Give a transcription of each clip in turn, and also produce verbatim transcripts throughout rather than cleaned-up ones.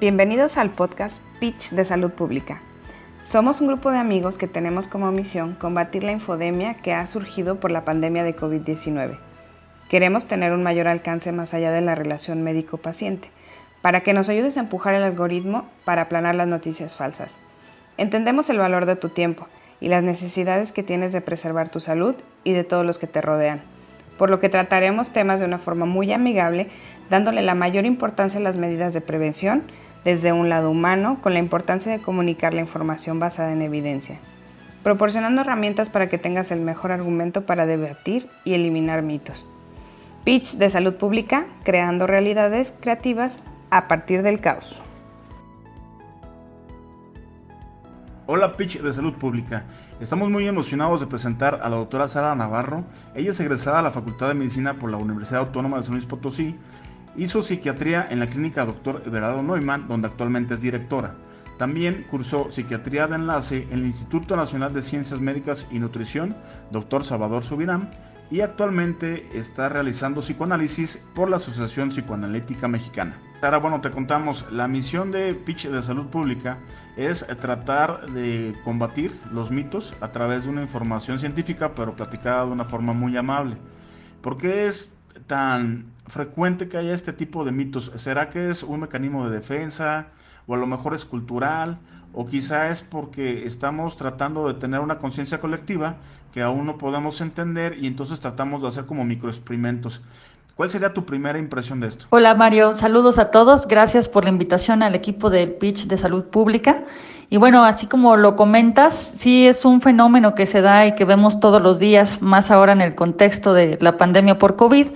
Bienvenidos al podcast Pitch de Salud Pública. Somos un grupo de amigos que tenemos como misión combatir la infodemia que ha surgido por la pandemia de COVID diecinueve. Queremos tener un mayor alcance más allá de la relación médico-paciente, para que nos ayudes a empujar el algoritmo para aplanar las noticias falsas. Entendemos el valor de tu tiempo y las necesidades que tienes de preservar tu salud y de todos los que te rodean, por lo que trataremos temas de una forma muy amigable, dándole la mayor importancia a las medidas de prevención, desde un lado humano, con la importancia de comunicar la información basada en evidencia, proporcionando herramientas para que tengas el mejor argumento para debatir y eliminar mitos. Pitch de Salud Pública, creando realidades creativas a partir del caos. Hola Pitch de Salud Pública, estamos muy emocionados de presentar a la doctora Sara Navarro. Ella es egresada a la Facultad de Medicina por la Universidad Autónoma de San Luis Potosí. Hizo psiquiatría en la clínica doctor Everardo Neumann, donde actualmente es directora. También cursó psiquiatría de enlace en el Instituto Nacional de Ciencias Médicas y Nutrición doctor Salvador Subirán y actualmente está realizando psicoanálisis por la Asociación Psicoanalítica Mexicana. Sara, bueno, te contamos, la misión de Pitch de Salud Pública es tratar de combatir los mitos a través de una información científica, pero platicada de una forma muy amable. ¿Por qué es tan frecuente que haya este tipo de mitos? ¿Será que es un mecanismo de defensa o a lo mejor es cultural o quizá es porque estamos tratando de tener una conciencia colectiva que aún no podemos entender y entonces tratamos de hacer como microexperimentos? ¿Cuál sería tu primera impresión de esto? Hola Mario, saludos a todos, gracias por la invitación al equipo del Pitch de Salud Pública. Y bueno, así como lo comentas, sí es un fenómeno que se da y que vemos todos los días, más ahora en el contexto de la pandemia por COVID.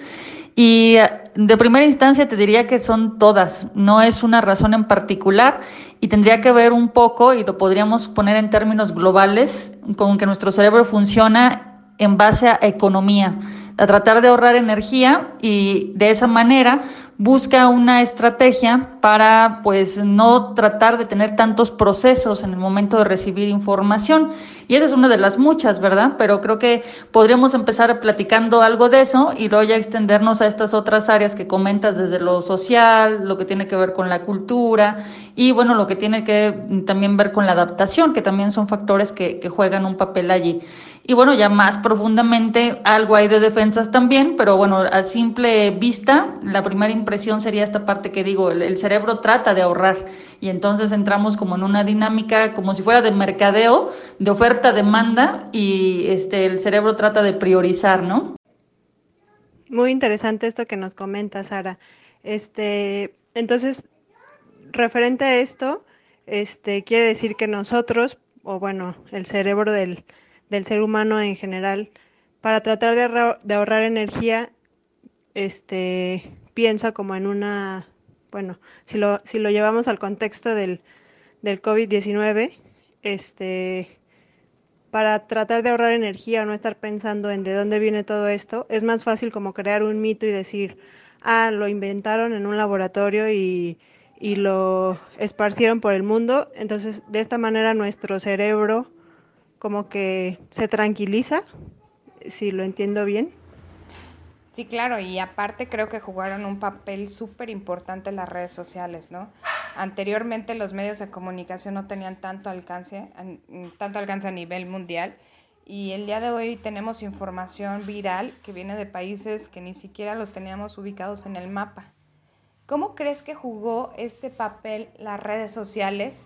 Y de primera instancia te diría que son todas, no es una razón en particular y tendría que ver un poco, y lo podríamos poner en términos globales, con que nuestro cerebro funciona en base a economía, a tratar de ahorrar energía y de esa manera busca una estrategia para pues no tratar de tener tantos procesos en el momento de recibir información. Y esa es una de las muchas, ¿verdad? Pero creo que podríamos empezar platicando algo de eso y luego ya extendernos a estas otras áreas que comentas desde lo social, lo que tiene que ver con la cultura y bueno, lo que tiene que también ver con la adaptación, que también son factores que, que juegan un papel allí. Y bueno, ya más profundamente algo hay de defensas también, pero bueno, a simple vista, la primera impresión sería esta parte que digo, el, el cerebro trata de ahorrar y entonces entramos como en una dinámica como si fuera de mercadeo, de oferta-demanda y este el cerebro trata de priorizar, ¿no? Muy interesante esto que nos comenta, Sara. Este, entonces, referente a esto, este quiere decir que nosotros, o bueno, el cerebro del del ser humano en general, para tratar de ahorrar, de ahorrar energía, este, piensa como en una, bueno, si lo, si lo llevamos al contexto del, del COVID diecinueve, este, para tratar de ahorrar energía o no estar pensando en de dónde viene todo esto, es más fácil como crear un mito y decir, ah, lo inventaron en un laboratorio y, y lo esparcieron por el mundo, entonces de esta manera nuestro cerebro como que se tranquiliza, si lo entiendo bien. Sí, claro, y aparte creo que jugaron un papel súper importante las redes sociales, ¿no? Anteriormente los medios de comunicación no tenían tanto alcance, tanto alcance a nivel mundial, y el día de hoy tenemos información viral que viene de países que ni siquiera los teníamos ubicados en el mapa. ¿Cómo crees que jugó este papel las redes sociales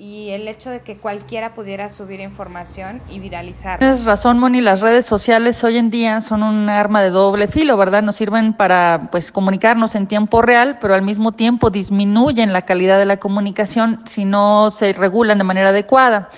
y el hecho de que cualquiera pudiera subir información y viralizarla? Tienes razón, Moni, las redes sociales hoy en día son un arma de doble filo, ¿verdad? Nos sirven para pues comunicarnos en tiempo real, pero al mismo tiempo disminuyen la calidad de la comunicación si no se regulan de manera adecuada.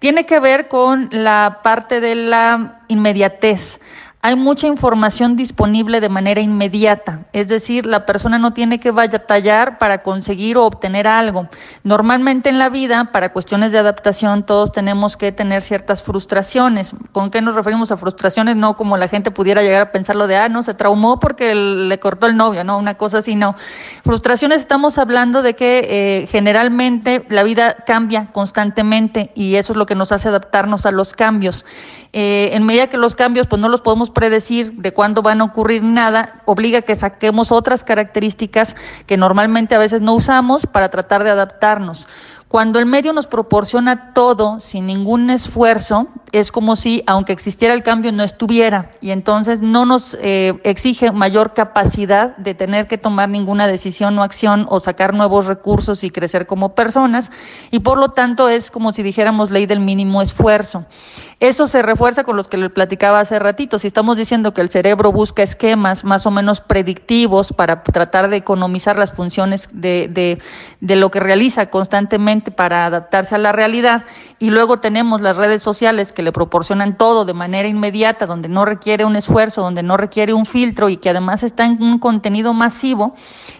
Tiene que ver con la parte de la inmediatez. Hay mucha información disponible de manera inmediata, es decir, la persona no tiene que batallar para conseguir o obtener algo. Normalmente en la vida, para cuestiones de adaptación, todos tenemos que tener ciertas frustraciones. ¿Con qué nos referimos a frustraciones? No como la gente pudiera llegar a pensarlo de, ah, no, se traumó porque le cortó el novio, no, una cosa así, no. Frustraciones estamos hablando de que eh, generalmente la vida cambia constantemente y eso es lo que nos hace adaptarnos a los cambios. eh, en medida que los cambios pues no los podemos predecir de cuándo van a ocurrir nada, obliga a que saquemos otras características que normalmente a veces no usamos para tratar de adaptarnos. Cuando el medio nos proporciona todo sin ningún esfuerzo, es como si, aunque existiera el cambio, no estuviera, y entonces no nos eh, exige mayor capacidad de tener que tomar ninguna decisión o acción o sacar nuevos recursos y crecer como personas, y por lo tanto es como si dijéramos ley del mínimo esfuerzo. Eso se refuerza con los que le platicaba hace ratito. Si estamos diciendo que el cerebro busca esquemas más o menos predictivos para tratar de economizar las funciones de, de, de lo que realiza constantemente para adaptarse a la realidad, y luego tenemos las redes sociales que le proporcionan todo de manera inmediata, donde no requiere un esfuerzo, donde no requiere un filtro y que además está en un contenido masivo,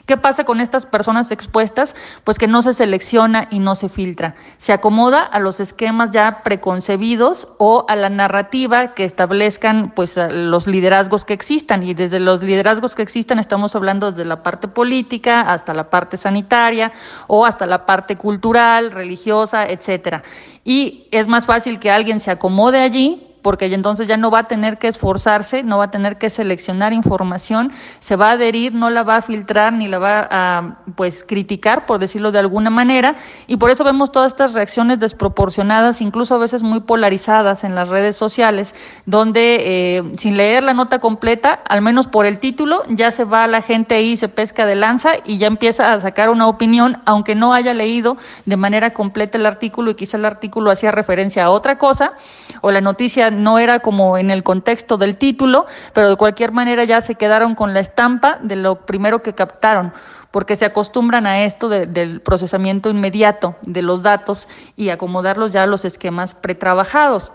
¿qué pasa con estas personas expuestas? Pues que no se selecciona y no se filtra, se acomoda a los esquemas ya preconcebidos o a la narrativa que establezcan pues los liderazgos que existan, y desde los liderazgos que existan estamos hablando desde la parte política hasta la parte sanitaria o hasta la parte cultural, religiosa, etcétera. Y es más fácil que alguien se acomode allí, porque entonces ya no va a tener que esforzarse, no va a tener que seleccionar información, se va a adherir, no la va a filtrar ni la va a pues criticar, por decirlo de alguna manera, y por eso vemos todas estas reacciones desproporcionadas, incluso a veces muy polarizadas en las redes sociales, donde eh, sin leer la nota completa, al menos por el título, ya se va la gente ahí, se pesca de lanza y ya empieza a sacar una opinión, aunque no haya leído de manera completa el artículo, y quizá el artículo hacía referencia a otra cosa, o la noticia no era como en el contexto del título, pero de cualquier manera ya se quedaron con la estampa de lo primero que captaron, porque se acostumbran a esto de, del procesamiento inmediato de los datos y acomodarlos ya a los esquemas pretrabajados.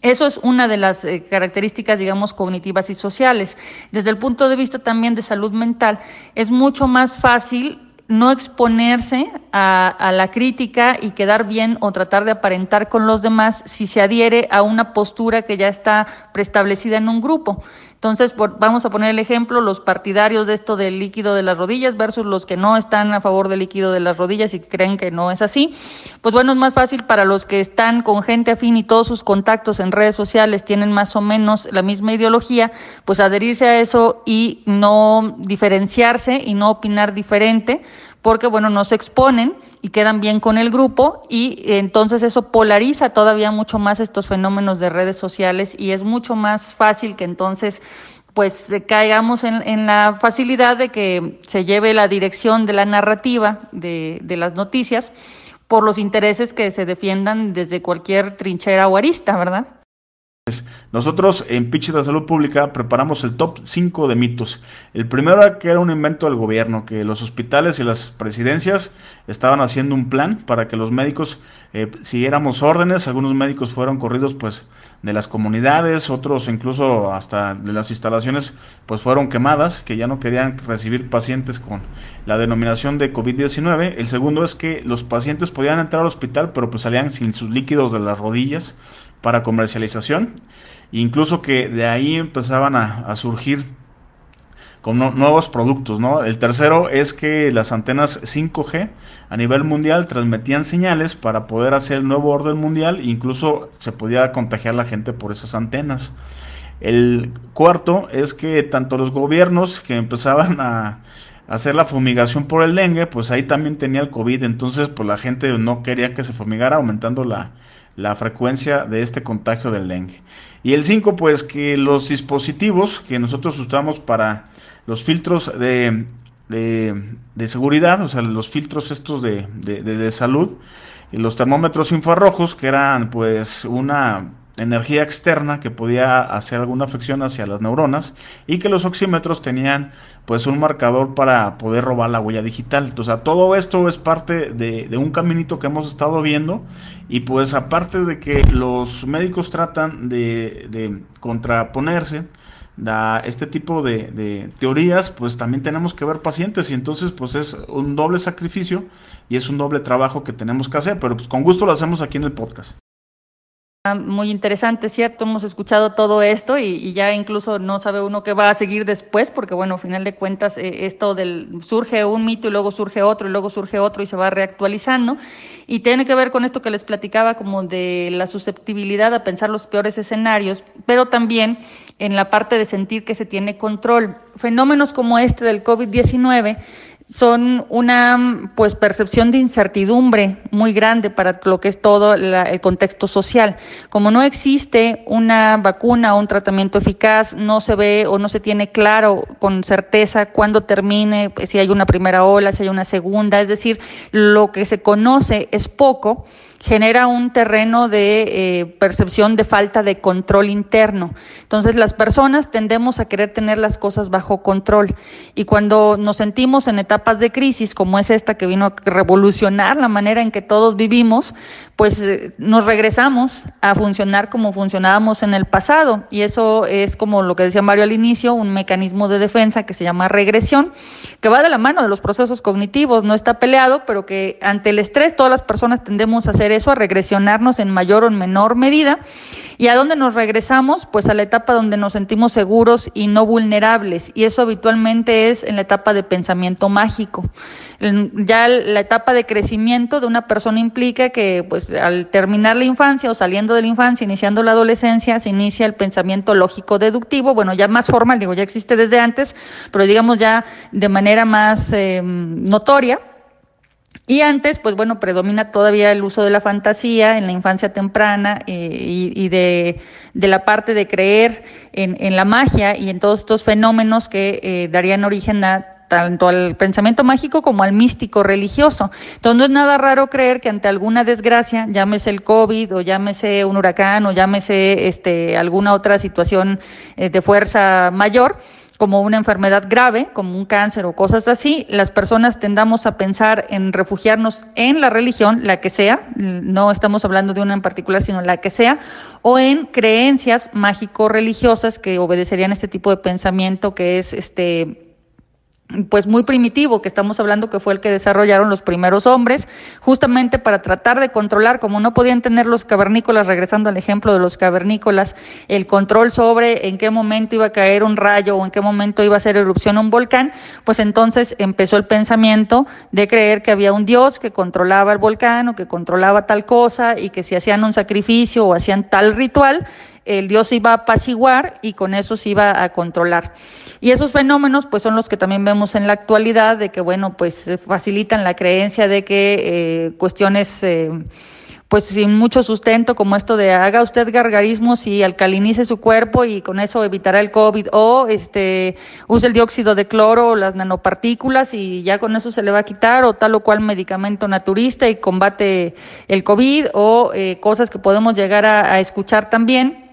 Eso es una de las eh, características, digamos, cognitivas y sociales. Desde el punto de vista también de salud mental, es mucho más fácil no exponerse a, a la crítica y quedar bien o tratar de aparentar con los demás si se adhiere a una postura que ya está preestablecida en un grupo. Entonces, por, vamos a poner el ejemplo, los partidarios de esto del líquido de las rodillas versus los que no están a favor del líquido de las rodillas y creen que no es así. Pues bueno, es más fácil para los que están con gente afín y todos sus contactos en redes sociales tienen más o menos la misma ideología, pues adherirse a eso y no diferenciarse y no opinar diferente, porque bueno, no se exponen y quedan bien con el grupo, y entonces eso polariza todavía mucho más estos fenómenos de redes sociales, y es mucho más fácil que entonces pues caigamos en, en la facilidad de que se lleve la dirección de la narrativa de, de las noticias por los intereses que se defiendan desde cualquier trinchera o arista, ¿verdad? Nosotros en Pitch de Salud Pública preparamos el top cinco de mitos. El primero era que era un invento del gobierno, que los hospitales y las presidencias estaban haciendo un plan para que los médicos eh, siguiéramos órdenes. Algunos médicos fueron corridos pues de las comunidades, otros incluso hasta de las instalaciones pues fueron quemadas, que ya no querían recibir pacientes con la denominación de COVID diecinueve. El segundo es que los pacientes podían entrar al hospital, pero pues salían sin sus líquidos de las rodillas para comercialización, incluso que de ahí empezaban a, a surgir con no, nuevos productos, ¿no? El tercero es que las antenas cinco G a nivel mundial transmitían señales para poder hacer el nuevo orden mundial, incluso se podía contagiar la gente por esas antenas. El cuarto es que tanto los gobiernos que empezaban a hacer la fumigación por el dengue, pues ahí también tenía el COVID, entonces pues la gente no quería que se fumigara, aumentando la la frecuencia de este contagio del dengue. Y el cinco, pues que los dispositivos que nosotros usamos para los filtros de, de, de seguridad, o sea, los filtros estos de, de, de, de salud, y los termómetros infrarrojos, que eran pues una energía externa que podía hacer alguna afección hacia las neuronas, y que los oxímetros tenían pues un marcador para poder robar la huella digital. O sea, todo esto es parte de, de un caminito que hemos estado viendo, y pues aparte de que los médicos tratan de, de contraponerse a este tipo de, de teorías, pues también tenemos que ver pacientes, y entonces pues es un doble sacrificio y es un doble trabajo que tenemos que hacer, pero pues con gusto lo hacemos aquí en el podcast. Muy interesante, ¿cierto? Hemos escuchado todo esto y, y ya incluso no sabe uno qué va a seguir después, porque bueno, al final de cuentas eh, esto del surge un mito y luego surge otro y luego surge otro y se va reactualizando, y tiene que ver con esto que les platicaba como de la susceptibilidad a pensar los peores escenarios, pero también en la parte de sentir que se tiene control. Fenómenos como este del COVID diecinueve son una pues percepción de incertidumbre muy grande para lo que es todo la, el contexto social. Como no existe una vacuna o un tratamiento eficaz, no se ve o no se tiene claro con certeza cuándo termine, si hay una primera ola, si hay una segunda, es decir, lo que se conoce es poco, genera un terreno de eh, percepción de falta de control interno. Entonces, las personas tendemos a querer tener las cosas bajo control, y cuando nos sentimos en etapas de crisis, como es esta que vino a revolucionar la manera en que todos vivimos, pues eh, nos regresamos a funcionar como funcionábamos en el pasado, y eso es, como lo que decía Mario al inicio, un mecanismo de defensa que se llama regresión, que va de la mano de los procesos cognitivos, no está peleado, pero que ante el estrés todas las personas tendemos a hacer eso, a regresionarnos en mayor o en menor medida. ¿Y a dónde nos regresamos? Pues a la etapa donde nos sentimos seguros y no vulnerables, y eso habitualmente es en la etapa de pensamiento mágico. Ya la etapa de crecimiento de una persona implica que pues al terminar la infancia o saliendo de la infancia, iniciando la adolescencia, se inicia el pensamiento lógico deductivo, bueno, ya más formal, digo, ya existe desde antes, pero digamos ya de manera más eh, notoria. Y antes, pues bueno, predomina todavía el uso de la fantasía en la infancia temprana eh, y, y de, de la parte de creer en, en la magia y en todos estos fenómenos que eh, darían origen a tanto al pensamiento mágico como al místico religioso. Entonces, no es nada raro creer que ante alguna desgracia, llámese el COVID o llámese un huracán o llámese este alguna otra situación eh, de fuerza mayor, como una enfermedad grave, como un cáncer o cosas así, las personas tendamos a pensar en refugiarnos en la religión, la que sea, no estamos hablando de una en particular, sino la que sea, o en creencias mágico-religiosas que obedecerían este tipo de pensamiento que es este pues muy primitivo, que estamos hablando que fue el que desarrollaron los primeros hombres, justamente para tratar de controlar, como no podían tener los cavernícolas, regresando al ejemplo de los cavernícolas, el control sobre en qué momento iba a caer un rayo o en qué momento iba a hacer erupción un volcán, pues entonces empezó el pensamiento de creer que había un dios que controlaba el volcán o que controlaba tal cosa, y que si hacían un sacrificio o hacían tal ritual, el dios se iba a apaciguar y con eso se iba a controlar. Y esos fenómenos pues son los que también vemos en la actualidad, de que bueno, pues facilitan la creencia de que eh, cuestiones eh, pues sin mucho sustento, como esto de haga usted gargarismos y alcalinice su cuerpo y con eso evitará el COVID, o este use el dióxido de cloro o las nanopartículas y ya con eso se le va a quitar, o tal o cual medicamento naturista y combate el COVID, o eh, cosas que podemos llegar a, a escuchar también,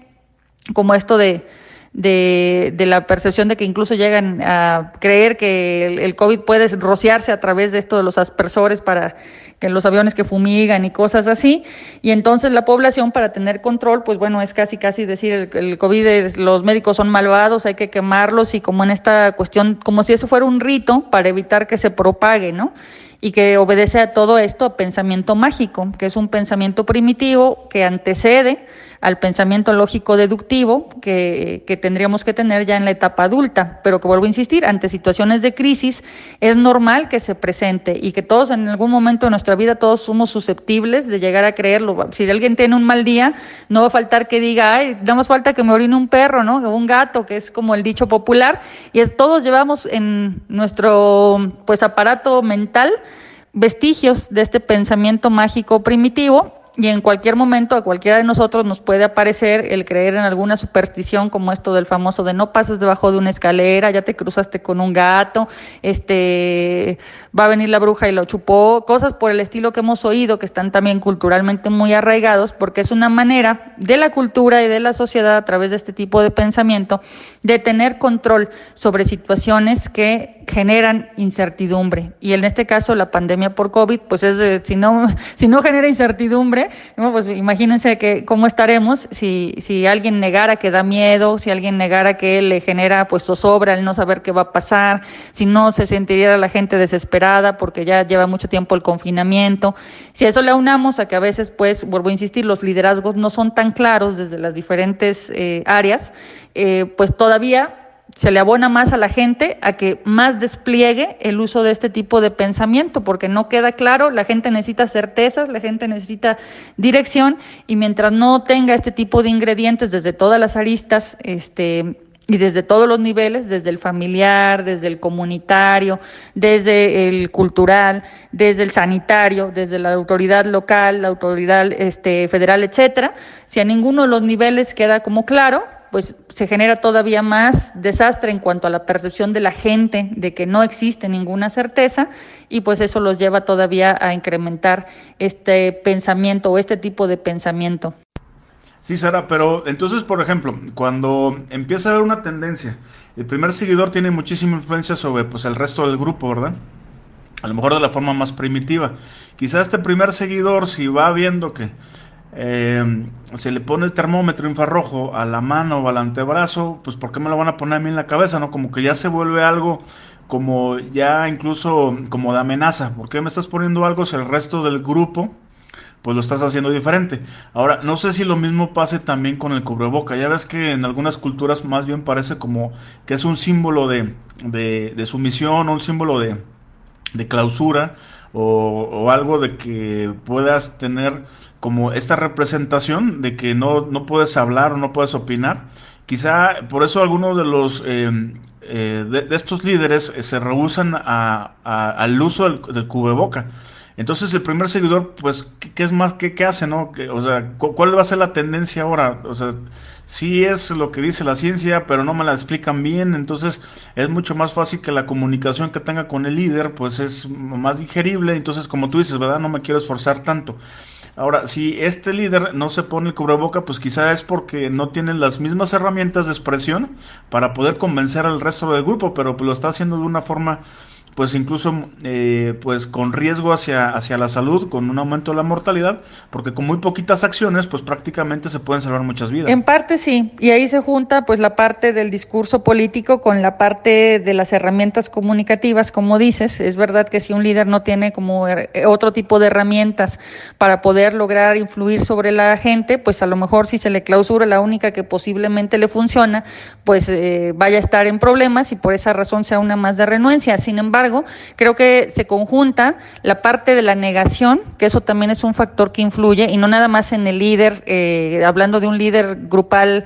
como esto de, de, de la percepción de que incluso llegan a creer que el, el COVID puede rociarse a través de esto de los aspersores para que los aviones que fumigan y cosas así, y entonces la población, para tener control, pues bueno, es casi casi decir el, el COVID, es, los médicos son malvados, hay que quemarlos, y como en esta cuestión, como si eso fuera un rito para evitar que se propague, ¿no? Y que obedece a todo esto a pensamiento mágico, que es un pensamiento primitivo que antecede al pensamiento lógico-deductivo que, que tendríamos que tener ya en la etapa adulta, pero que, vuelvo a insistir, ante situaciones de crisis es normal que se presente, y que todos en algún momento de nuestra vida todos somos susceptibles de llegar a creerlo. Si alguien tiene un mal día, no va a faltar que diga, ay, nada más falta que me orine un perro, ¿no? O un gato, que es como el dicho popular, y es, todos llevamos en nuestro pues aparato mental vestigios de este pensamiento mágico primitivo, y en cualquier momento a cualquiera de nosotros nos puede aparecer el creer en alguna superstición, como esto del famoso de no pases debajo de una escalera, ya te cruzaste con un gato, este va a venir la bruja y lo chupó, cosas por el estilo que hemos oído, que están también culturalmente muy arraigados, porque es una manera de la cultura y de la sociedad, a través de este tipo de pensamiento, de tener control sobre situaciones que generan incertidumbre, y en este caso la pandemia por COVID, pues es de, si no si no genera incertidumbre, pues imagínense que cómo estaremos si si alguien negara que da miedo, si alguien negara que le genera pues zozobra el no saber qué va a pasar, si no se sentiría la gente desesperada porque ya lleva mucho tiempo el confinamiento. Si a eso le aunamos a que a veces, pues vuelvo a insistir, los liderazgos no son tan claros desde las diferentes eh, áreas, eh, pues todavía se le abona más a la gente a que más despliegue el uso de este tipo de pensamiento, porque no queda claro, la gente necesita certezas, la gente necesita dirección, y mientras no tenga este tipo de ingredientes desde todas las aristas, este, y desde todos los niveles, desde el familiar, desde el comunitario, desde el cultural, desde el sanitario, desde la autoridad local, la autoridad este, federal, etcétera, si a ninguno de los niveles queda como claro, pues se genera todavía más desastre en cuanto a la percepción de la gente de que no existe ninguna certeza, y pues eso los lleva todavía a incrementar este pensamiento o este tipo de pensamiento. Sí, Sara, pero entonces, por ejemplo, cuando empieza a haber una tendencia, el primer seguidor tiene muchísima influencia sobre pues el resto del grupo, ¿verdad? A lo mejor de la forma más primitiva. Quizás este primer seguidor, si va viendo que Eh, se le pone el termómetro infrarrojo a la mano o al antebrazo, pues ¿por qué me lo van a poner a mí en la cabeza? ¿No? Como que ya se vuelve algo como ya incluso como de amenaza. ¿Por qué me estás poniendo algo si el resto del grupo pues lo estás haciendo diferente? Ahora, no sé si lo mismo pase también con el cubreboca. Ya ves que en algunas culturas más bien parece como que es un símbolo de, de, de sumisión, un símbolo de, de clausura, O, o algo de que puedas tener como esta representación de que no, no puedes hablar o no puedes opinar. Quizá por eso algunos de los eh, eh, de, de estos líderes se rehúsan a, a, al uso del, del cubreboca. Entonces el primer seguidor, pues, ¿qué, qué es más? ¿Qué, qué hace? ¿No? Que, o sea, ¿cuál va a ser la tendencia ahora? O sea, sí es lo que dice la ciencia, pero no me la explican bien, entonces es mucho más fácil que la comunicación que tenga con el líder, pues es más digerible, entonces como tú dices, ¿verdad? No me quiero esforzar tanto. Ahora, si este líder no se pone el cubreboca, pues quizá es porque no tiene las mismas herramientas de expresión para poder convencer al resto del grupo, pero lo está haciendo de una forma, pues incluso eh, pues con riesgo hacia, hacia la salud, con un aumento de la mortalidad, porque con muy poquitas acciones, pues prácticamente se pueden salvar muchas vidas. En parte sí, y ahí se junta pues la parte del discurso político con la parte de las herramientas comunicativas, como dices. Es verdad que si un líder no tiene como otro tipo de herramientas para poder lograr influir sobre la gente, pues a lo mejor si se le clausura la única que posiblemente le funciona, pues eh, vaya a estar en problemas y por esa razón sea una más de renuencia. Sin embargo, creo que se conjunta la parte de la negación, que eso también es un factor que influye, y no nada más en el líder, eh, hablando de un líder grupal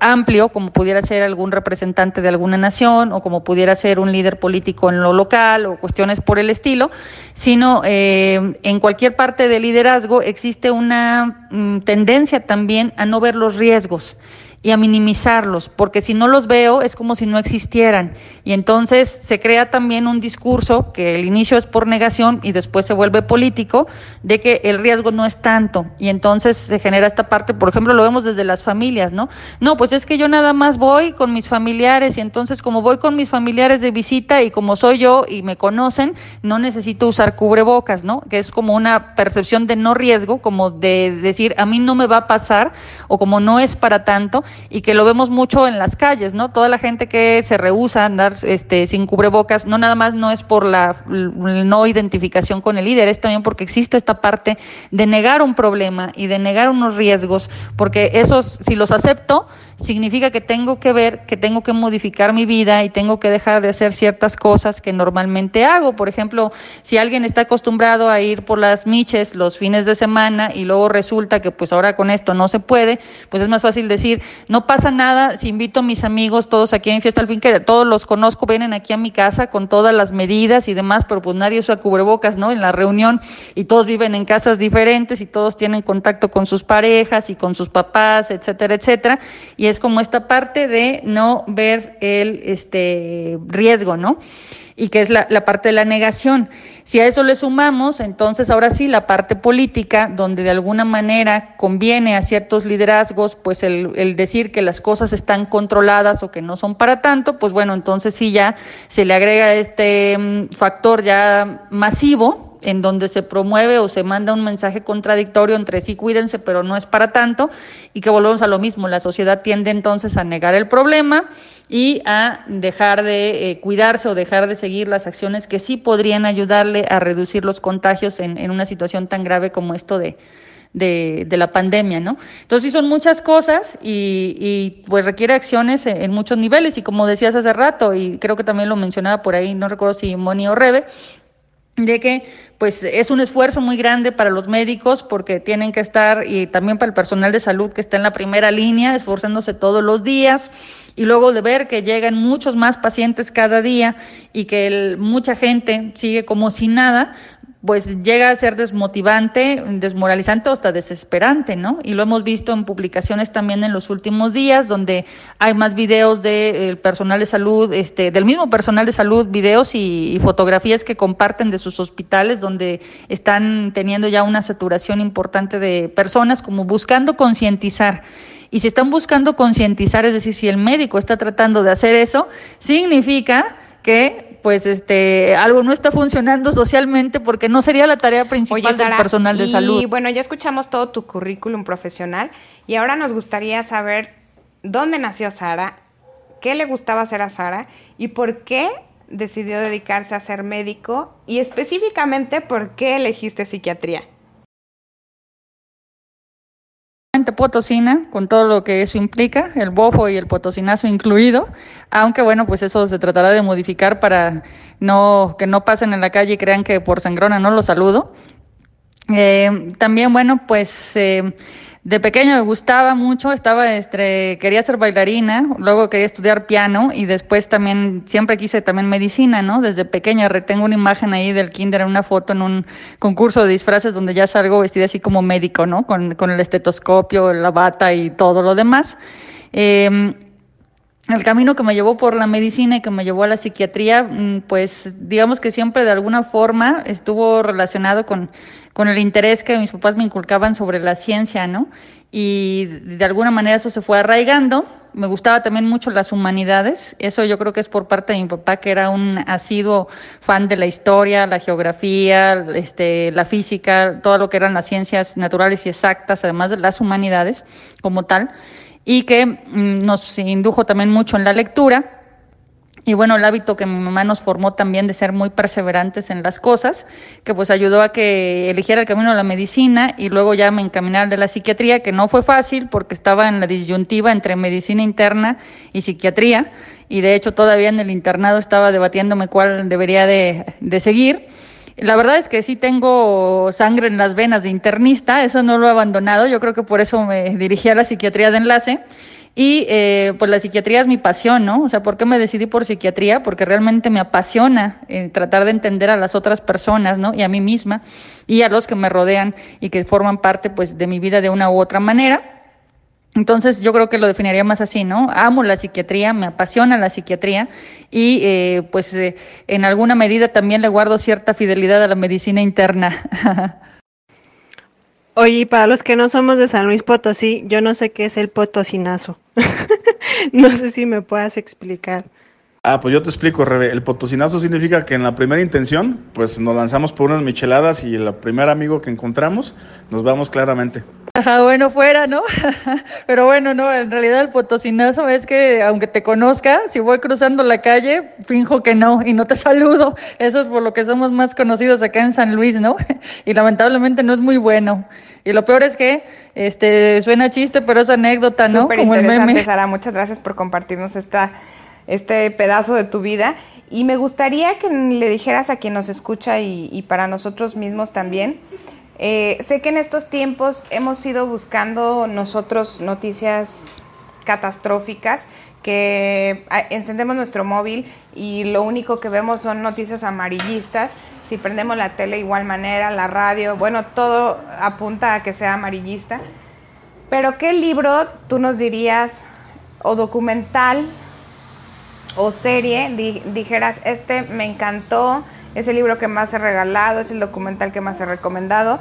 amplio, como pudiera ser algún representante de alguna nación o como pudiera ser un líder político en lo local o cuestiones por el estilo, sino eh, en cualquier parte del liderazgo existe una mm, tendencia también a no ver los riesgos y a minimizarlos, porque si no los veo es como si no existieran, y entonces se crea también un discurso que el inicio es por negación y después se vuelve político, de que el riesgo no es tanto, y entonces se genera esta parte. Por ejemplo, lo vemos desde las familias, ¿no? No, pues es que yo nada más voy con mis familiares, y entonces como voy con mis familiares de visita y como soy yo y me conocen, no necesito usar cubrebocas, ¿no? Que es como una percepción de no riesgo, como de decir a mí no me va a pasar, o como no es para tanto, y que lo vemos mucho en las calles, ¿no? Toda la gente que se rehúsa a andar este, sin cubrebocas, no nada más no es por la no identificación con el líder, es también porque existe esta parte de negar un problema y de negar unos riesgos, porque esos, si los acepto, significa que tengo que ver, que tengo que modificar mi vida y tengo que dejar de hacer ciertas cosas que normalmente hago. Por ejemplo, si alguien está acostumbrado a ir por las miches los fines de semana y luego resulta que pues ahora con esto no se puede, pues es más fácil decir, no pasa nada si invito a mis amigos todos aquí en Fiesta al Fin, que todos los conozco, vienen aquí a mi casa con todas las medidas y demás, pero pues nadie usa cubrebocas, ¿no? En la reunión, y todos viven en casas diferentes y todos tienen contacto con sus parejas y con sus papás, etcétera, etcétera, y es como esta parte de no ver el este riesgo, ¿no? Y que es la, la parte de la negación. Si a eso le sumamos, entonces ahora sí la parte política, donde de alguna manera conviene a ciertos liderazgos, pues el, el decir que las cosas están controladas o que no son para tanto, pues bueno, entonces sí ya se le agrega este factor ya masivo, en donde se promueve o se manda un mensaje contradictorio entre sí, cuídense, pero no es para tanto, y que volvemos a lo mismo. La sociedad tiende entonces a negar el problema y a dejar de eh, cuidarse o dejar de seguir las acciones que sí podrían ayudarle a reducir los contagios en, en una situación tan grave como esto de, de, de la pandemia, ¿no? Entonces sí son muchas cosas y, y pues requiere acciones en, en muchos niveles, y como decías hace rato, y creo que también lo mencionaba por ahí, no recuerdo si Moni o Rebe, de que pues es un esfuerzo muy grande para los médicos, porque tienen que estar, y también para el personal de salud que está en la primera línea, esforzándose todos los días, y luego de ver que llegan muchos más pacientes cada día y que el, mucha gente sigue como si nada, pues llega a ser desmotivante, desmoralizante o hasta desesperante, ¿no? Y lo hemos visto en publicaciones también en los últimos días, donde hay más videos del personal de salud, este, del mismo personal de salud, videos y, y fotografías que comparten de sus hospitales, donde están teniendo ya una saturación importante de personas, como buscando concientizar. Y si están buscando concientizar, es decir, si el médico está tratando de hacer eso, significa que pues este algo no está funcionando socialmente, porque no sería la tarea principal. Oye, Sara, del personal de y, salud. Y bueno, ya escuchamos todo tu currículum profesional, y ahora nos gustaría saber dónde nació Sara, qué le gustaba hacer a Sara y por qué decidió dedicarse a ser médico, y específicamente por qué elegiste psiquiatría. Potosina, con todo lo que eso implica, el bofo y el potosinazo incluido, aunque bueno, pues eso se tratará de modificar para no que no pasen en la calle y crean que por sangrona no los saludo. Eh, también bueno, pues eh, de pequeño me gustaba mucho, estaba este, quería ser bailarina, luego quería estudiar piano, y después también siempre quise también medicina, ¿no? Desde pequeña retengo una imagen ahí del kinder, una foto en un concurso de disfraces donde ya salgo vestida así como médico, ¿no? Con, con el estetoscopio, la bata y todo lo demás. Eh, El camino que me llevó por la medicina y que me llevó a la psiquiatría, pues digamos que siempre de alguna forma estuvo relacionado con, con el interés que mis papás me inculcaban sobre la ciencia, ¿no? Y de alguna manera eso se fue arraigando. Me gustaba también mucho las humanidades, eso yo creo que es por parte de mi papá, que era un asiduo fan de la historia, la geografía, este, la física, todo lo que eran las ciencias naturales y exactas, además de las humanidades como tal, y que nos indujo también mucho en la lectura. Y bueno, el hábito que mi mamá nos formó también de ser muy perseverantes en las cosas, que pues ayudó a que eligiera el camino de la medicina, y luego ya me encaminara al de la psiquiatría, que no fue fácil porque estaba en la disyuntiva entre medicina interna y psiquiatría, y de hecho todavía en el internado estaba debatiéndome cuál debería de, de seguir. La verdad es que sí tengo sangre en las venas de internista, eso no lo he abandonado, yo creo que por eso me dirigí a la psiquiatría de enlace, y eh, pues la psiquiatría es mi pasión, ¿no? O sea, ¿por qué me decidí por psiquiatría? Porque realmente me apasiona eh, tratar de entender a las otras personas, ¿no? Y a mí misma, y a los que me rodean y que forman parte, pues, de mi vida de una u otra manera. Entonces yo creo que lo definiría más así, ¿no? Amo la psiquiatría, me apasiona la psiquiatría, y eh, pues eh, en alguna medida también le guardo cierta fidelidad a la medicina interna. Oye, para los que no somos de San Luis Potosí, yo no sé qué es el potosinazo. No sé si me puedas explicar. Ah, pues yo te explico, Rebe. El potosinazo significa que en la primera intención, pues nos lanzamos por unas micheladas, y el primer amigo que encontramos, nos vamos claramente. Ajá, bueno, fuera, ¿no? Pero bueno, no, en realidad el potosinazo es que, aunque te conozca, si voy cruzando la calle, finjo que no, y no te saludo. Eso es por lo que somos más conocidos acá en San Luis, ¿no? Y lamentablemente no es muy bueno. Y lo peor es que, este, suena chiste, pero es anécdota, ¿no? Súper interesante, Sara. Muchas gracias por compartirnos esta... este pedazo de tu vida, y me gustaría que le dijeras a quien nos escucha y, y para nosotros mismos también, eh, sé que en estos tiempos hemos ido buscando nosotros noticias catastróficas, que encendemos nuestro móvil y lo único que vemos son noticias amarillistas, si prendemos la tele igual manera, la radio, bueno, todo apunta a que sea amarillista, pero ¿qué libro tú nos dirías o documental o serie di, dijeras, este me encantó, es el libro que más he regalado, es el documental que más he recomendado,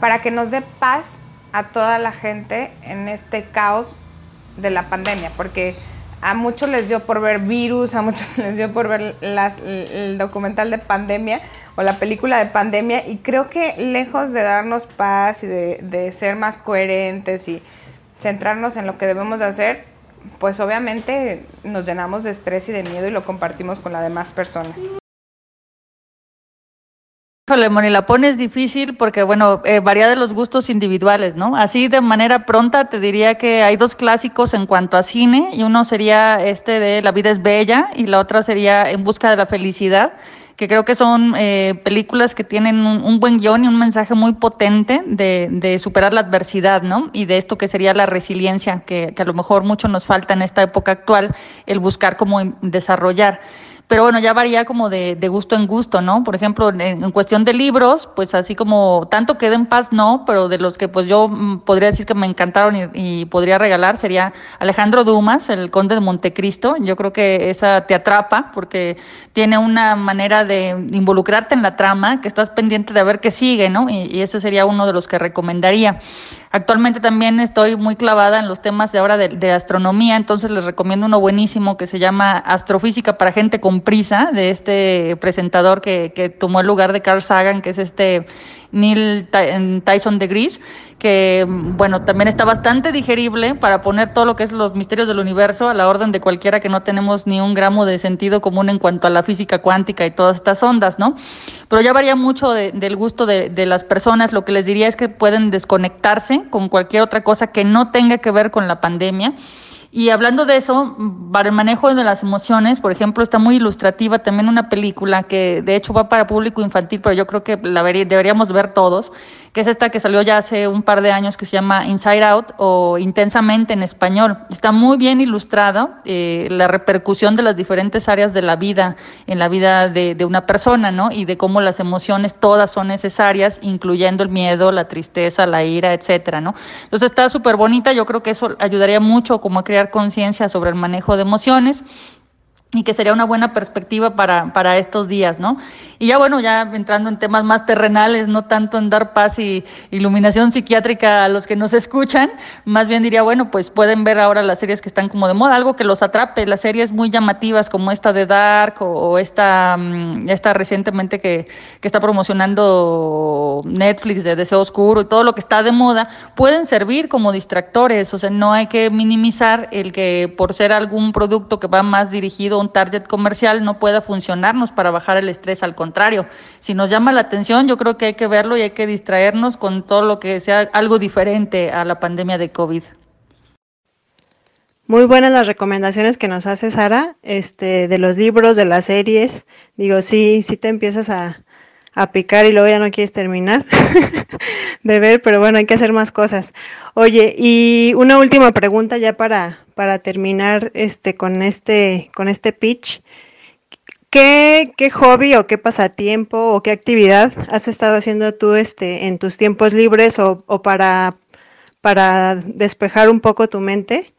para que nos dé paz a toda la gente en este caos de la pandemia, porque a muchos les dio por ver Virus, a muchos les dio por ver la, el documental de pandemia o la película de pandemia, y creo que lejos de darnos paz y de, de ser más coherentes y centrarnos en lo que debemos de hacer, pues obviamente nos llenamos de estrés y de miedo y lo compartimos con las demás personas. Híjole, Moni, la pones difícil porque, bueno, eh, varía de los gustos individuales, ¿no? Así de manera pronta te diría que hay dos clásicos en cuanto a cine, y uno sería este de La vida es bella y la otra sería En busca de la felicidad, que creo que son eh, películas que tienen un, un buen guión y un mensaje muy potente de, de superar la adversidad, ¿no? Y de esto que sería la resiliencia, que, que a lo mejor mucho nos falta en esta época actual, el buscar cómo desarrollar. Pero bueno, ya varía como de, de gusto en gusto, ¿no? Por ejemplo, en, en cuestión de libros, pues así como tanto Queda en paz, no, pero de los que pues yo podría decir que me encantaron y, y podría regalar sería Alejandro Dumas, El Conde de Montecristo. Yo creo que esa te atrapa porque tiene una manera de involucrarte en la trama, que estás pendiente de ver qué sigue, ¿no? Y, y ese sería uno de los que recomendaría. Actualmente también estoy muy clavada en los temas de ahora de, de astronomía, entonces les recomiendo uno buenísimo que se llama Astrofísica para gente con prisa, de este presentador que, que tomó el lugar de Carl Sagan, que es este Neil Tyson de Gris, que bueno, también está bastante digerible para poner todo lo que es los misterios del universo a la orden de cualquiera que no tenemos ni un gramo de sentido común en cuanto a la física cuántica y todas estas ondas, ¿no? Pero ya varía mucho de, del gusto de, de las personas. Lo que les diría es que pueden desconectarse con cualquier otra cosa que no tenga que ver con la pandemia. Y hablando de eso, para el manejo de las emociones, por ejemplo, está muy ilustrativa también una película que de hecho va para público infantil, pero yo creo que la deberíamos ver todos, que es esta que salió ya hace un par de años, que se llama Inside Out o Intensamente en español. Está muy bien ilustrada eh, la repercusión de las diferentes áreas de la vida, en la vida de, de una persona, ¿no? Y de cómo las emociones todas son necesarias, incluyendo el miedo, la tristeza, la ira, etcétera, ¿no? Entonces está súper bonita. Yo creo que eso ayudaría mucho como a crear conciencia sobre el manejo de emociones, y que sería una buena perspectiva para, para estos días, ¿no? Y ya bueno, ya entrando en temas más terrenales, no tanto en dar paz y iluminación psiquiátrica a los que nos escuchan, más bien diría, bueno, pues pueden ver ahora las series que están como de moda, algo que los atrape, las series muy llamativas como esta de Dark o, o esta, esta recientemente que, que está promocionando Netflix de Deseo Oscuro, y todo lo que está de moda, pueden servir como distractores. O sea, no hay que minimizar el que por ser algún producto que va más dirigido un target comercial no pueda funcionarnos para bajar el estrés. Al contrario, si nos llama la atención, yo creo que hay que verlo y hay que distraernos con todo lo que sea algo diferente a la pandemia de COVID. Muy buenas las recomendaciones que nos hace Sara, este, de los libros, de las series. Digo, sí, sí te empiezas a, a picar y luego ya no quieres terminar de ver, pero bueno, hay que hacer más cosas. Oye, y una última pregunta ya para... para terminar este con este con este pitch. ¿Qué, qué hobby o qué pasatiempo o qué actividad has estado haciendo tú este en tus tiempos libres o, o para, para despejar un poco tu mente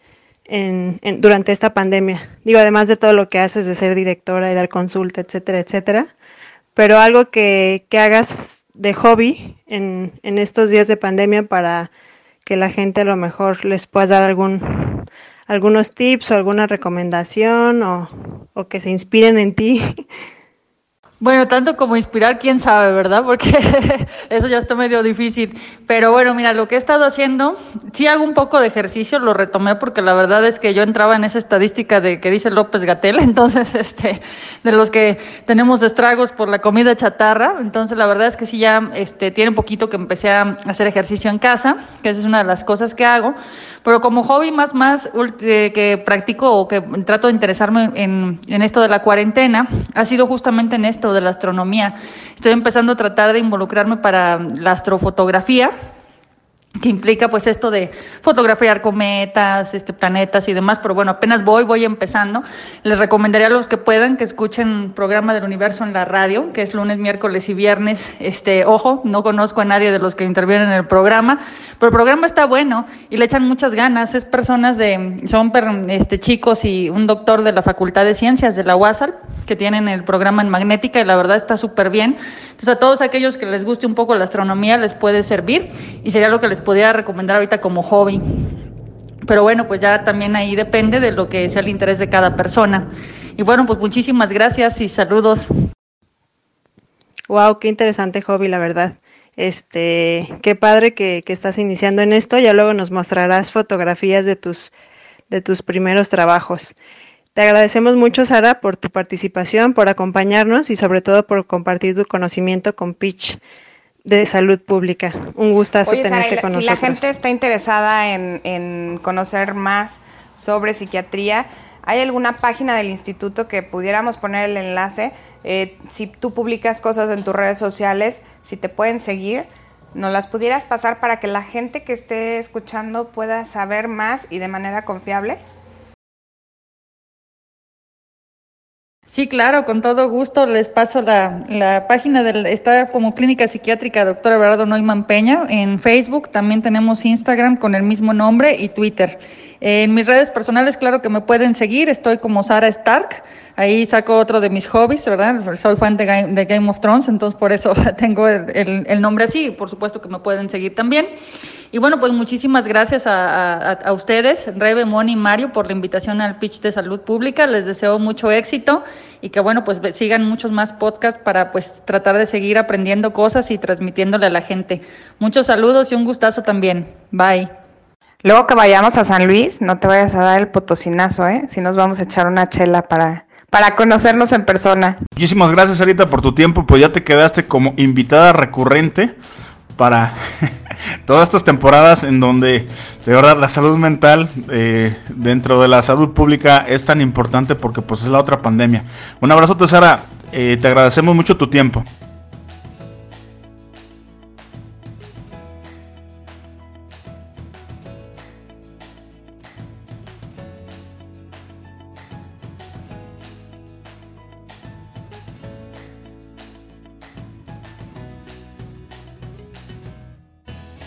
en, en, durante esta pandemia? Digo, además de todo lo que haces de ser directora y dar consulta, etcétera, etcétera, pero algo que, que hagas de hobby en, en estos días de pandemia para que la gente a lo mejor les pueda dar algún... algunos tips o alguna recomendación o, o que se inspiren en ti. Bueno, tanto como inspirar, quién sabe, ¿verdad? Porque eso ya está medio difícil. Pero bueno, mira, lo que he estado haciendo, sí hago un poco de ejercicio, lo retomé porque la verdad es que yo entraba en esa estadística de que dice López-Gatell, entonces, este, de los que tenemos estragos por la comida chatarra, entonces la verdad es que sí ya este, tiene un poquito que empecé a hacer ejercicio en casa, que esa es una de las cosas que hago, pero como hobby más, más que practico o que trato de interesarme en, en esto de la cuarentena, ha sido justamente en esto de la astronomía. Estoy empezando a tratar de involucrarme para la astrofotografía, que implica pues esto de fotografiar cometas, este, planetas y demás, pero bueno, apenas voy, voy empezando. Les recomendaría a los que puedan que escuchen Programa del Universo en la radio, que es lunes, miércoles y viernes. Este, ojo, no conozco a nadie de los que intervienen en el programa, pero el programa está bueno y le echan muchas ganas. Es personas de, son este, chicos y un doctor de la Facultad de Ciencias de la U A S A L, que tienen el programa en magnética y la verdad está súper bien. Entonces a todos aquellos que les guste un poco la astronomía les puede servir y sería lo que les podría recomendar ahorita como hobby. Pero bueno, pues ya también ahí depende de lo que sea el interés de cada persona. Y bueno, pues muchísimas gracias y saludos. Wow, qué interesante hobby, la verdad. Este, qué padre que, que estás iniciando en esto. Ya luego nos mostrarás fotografías de tus, de tus primeros trabajos. Te agradecemos mucho, Sara, por tu participación, por acompañarnos y sobre todo por compartir tu conocimiento con Pitch de Salud Pública. Un gustazo Oye, tenerte Sara, con si nosotros. Si la gente está interesada en, en conocer más sobre psiquiatría, ¿hay alguna página del instituto que pudiéramos poner el enlace? Eh, si tú publicas cosas en tus redes sociales, si te pueden seguir, ¿nos las pudieras pasar para que la gente que esté escuchando pueda saber más y de manera confiable? Sí, claro, con todo gusto les paso la, la página, del, está como Clínica Psiquiátrica doctor Eduardo Noyman Peña en Facebook, también tenemos Instagram con el mismo nombre y Twitter. En mis redes personales, claro que me pueden seguir, estoy como Sara Stark, ahí saco otro de mis hobbies, ¿verdad? Soy fan de Game, de Game of Thrones, entonces por eso tengo el, el, el nombre así, por supuesto que me pueden seguir también. Y bueno, pues muchísimas gracias a, a, a ustedes, Rebe, Moni y Mario, por la invitación al Pitch de Salud Pública. Les deseo mucho éxito y que, bueno, pues sigan muchos más podcasts para, pues, tratar de seguir aprendiendo cosas y transmitiéndole a la gente. Muchos saludos y un gustazo también. Bye. Luego que vayamos a San Luis, no te vayas a dar el potosinazo, ¿eh? Si nos vamos a echar una chela para... para conocernos en persona. Muchísimas gracias, Sarita, por tu tiempo. Pues ya te quedaste como invitada recurrente para todas estas temporadas en donde de verdad la salud mental eh, dentro de la salud pública es tan importante porque pues es la otra pandemia. Un abrazote, Sara, eh, te agradecemos mucho tu tiempo.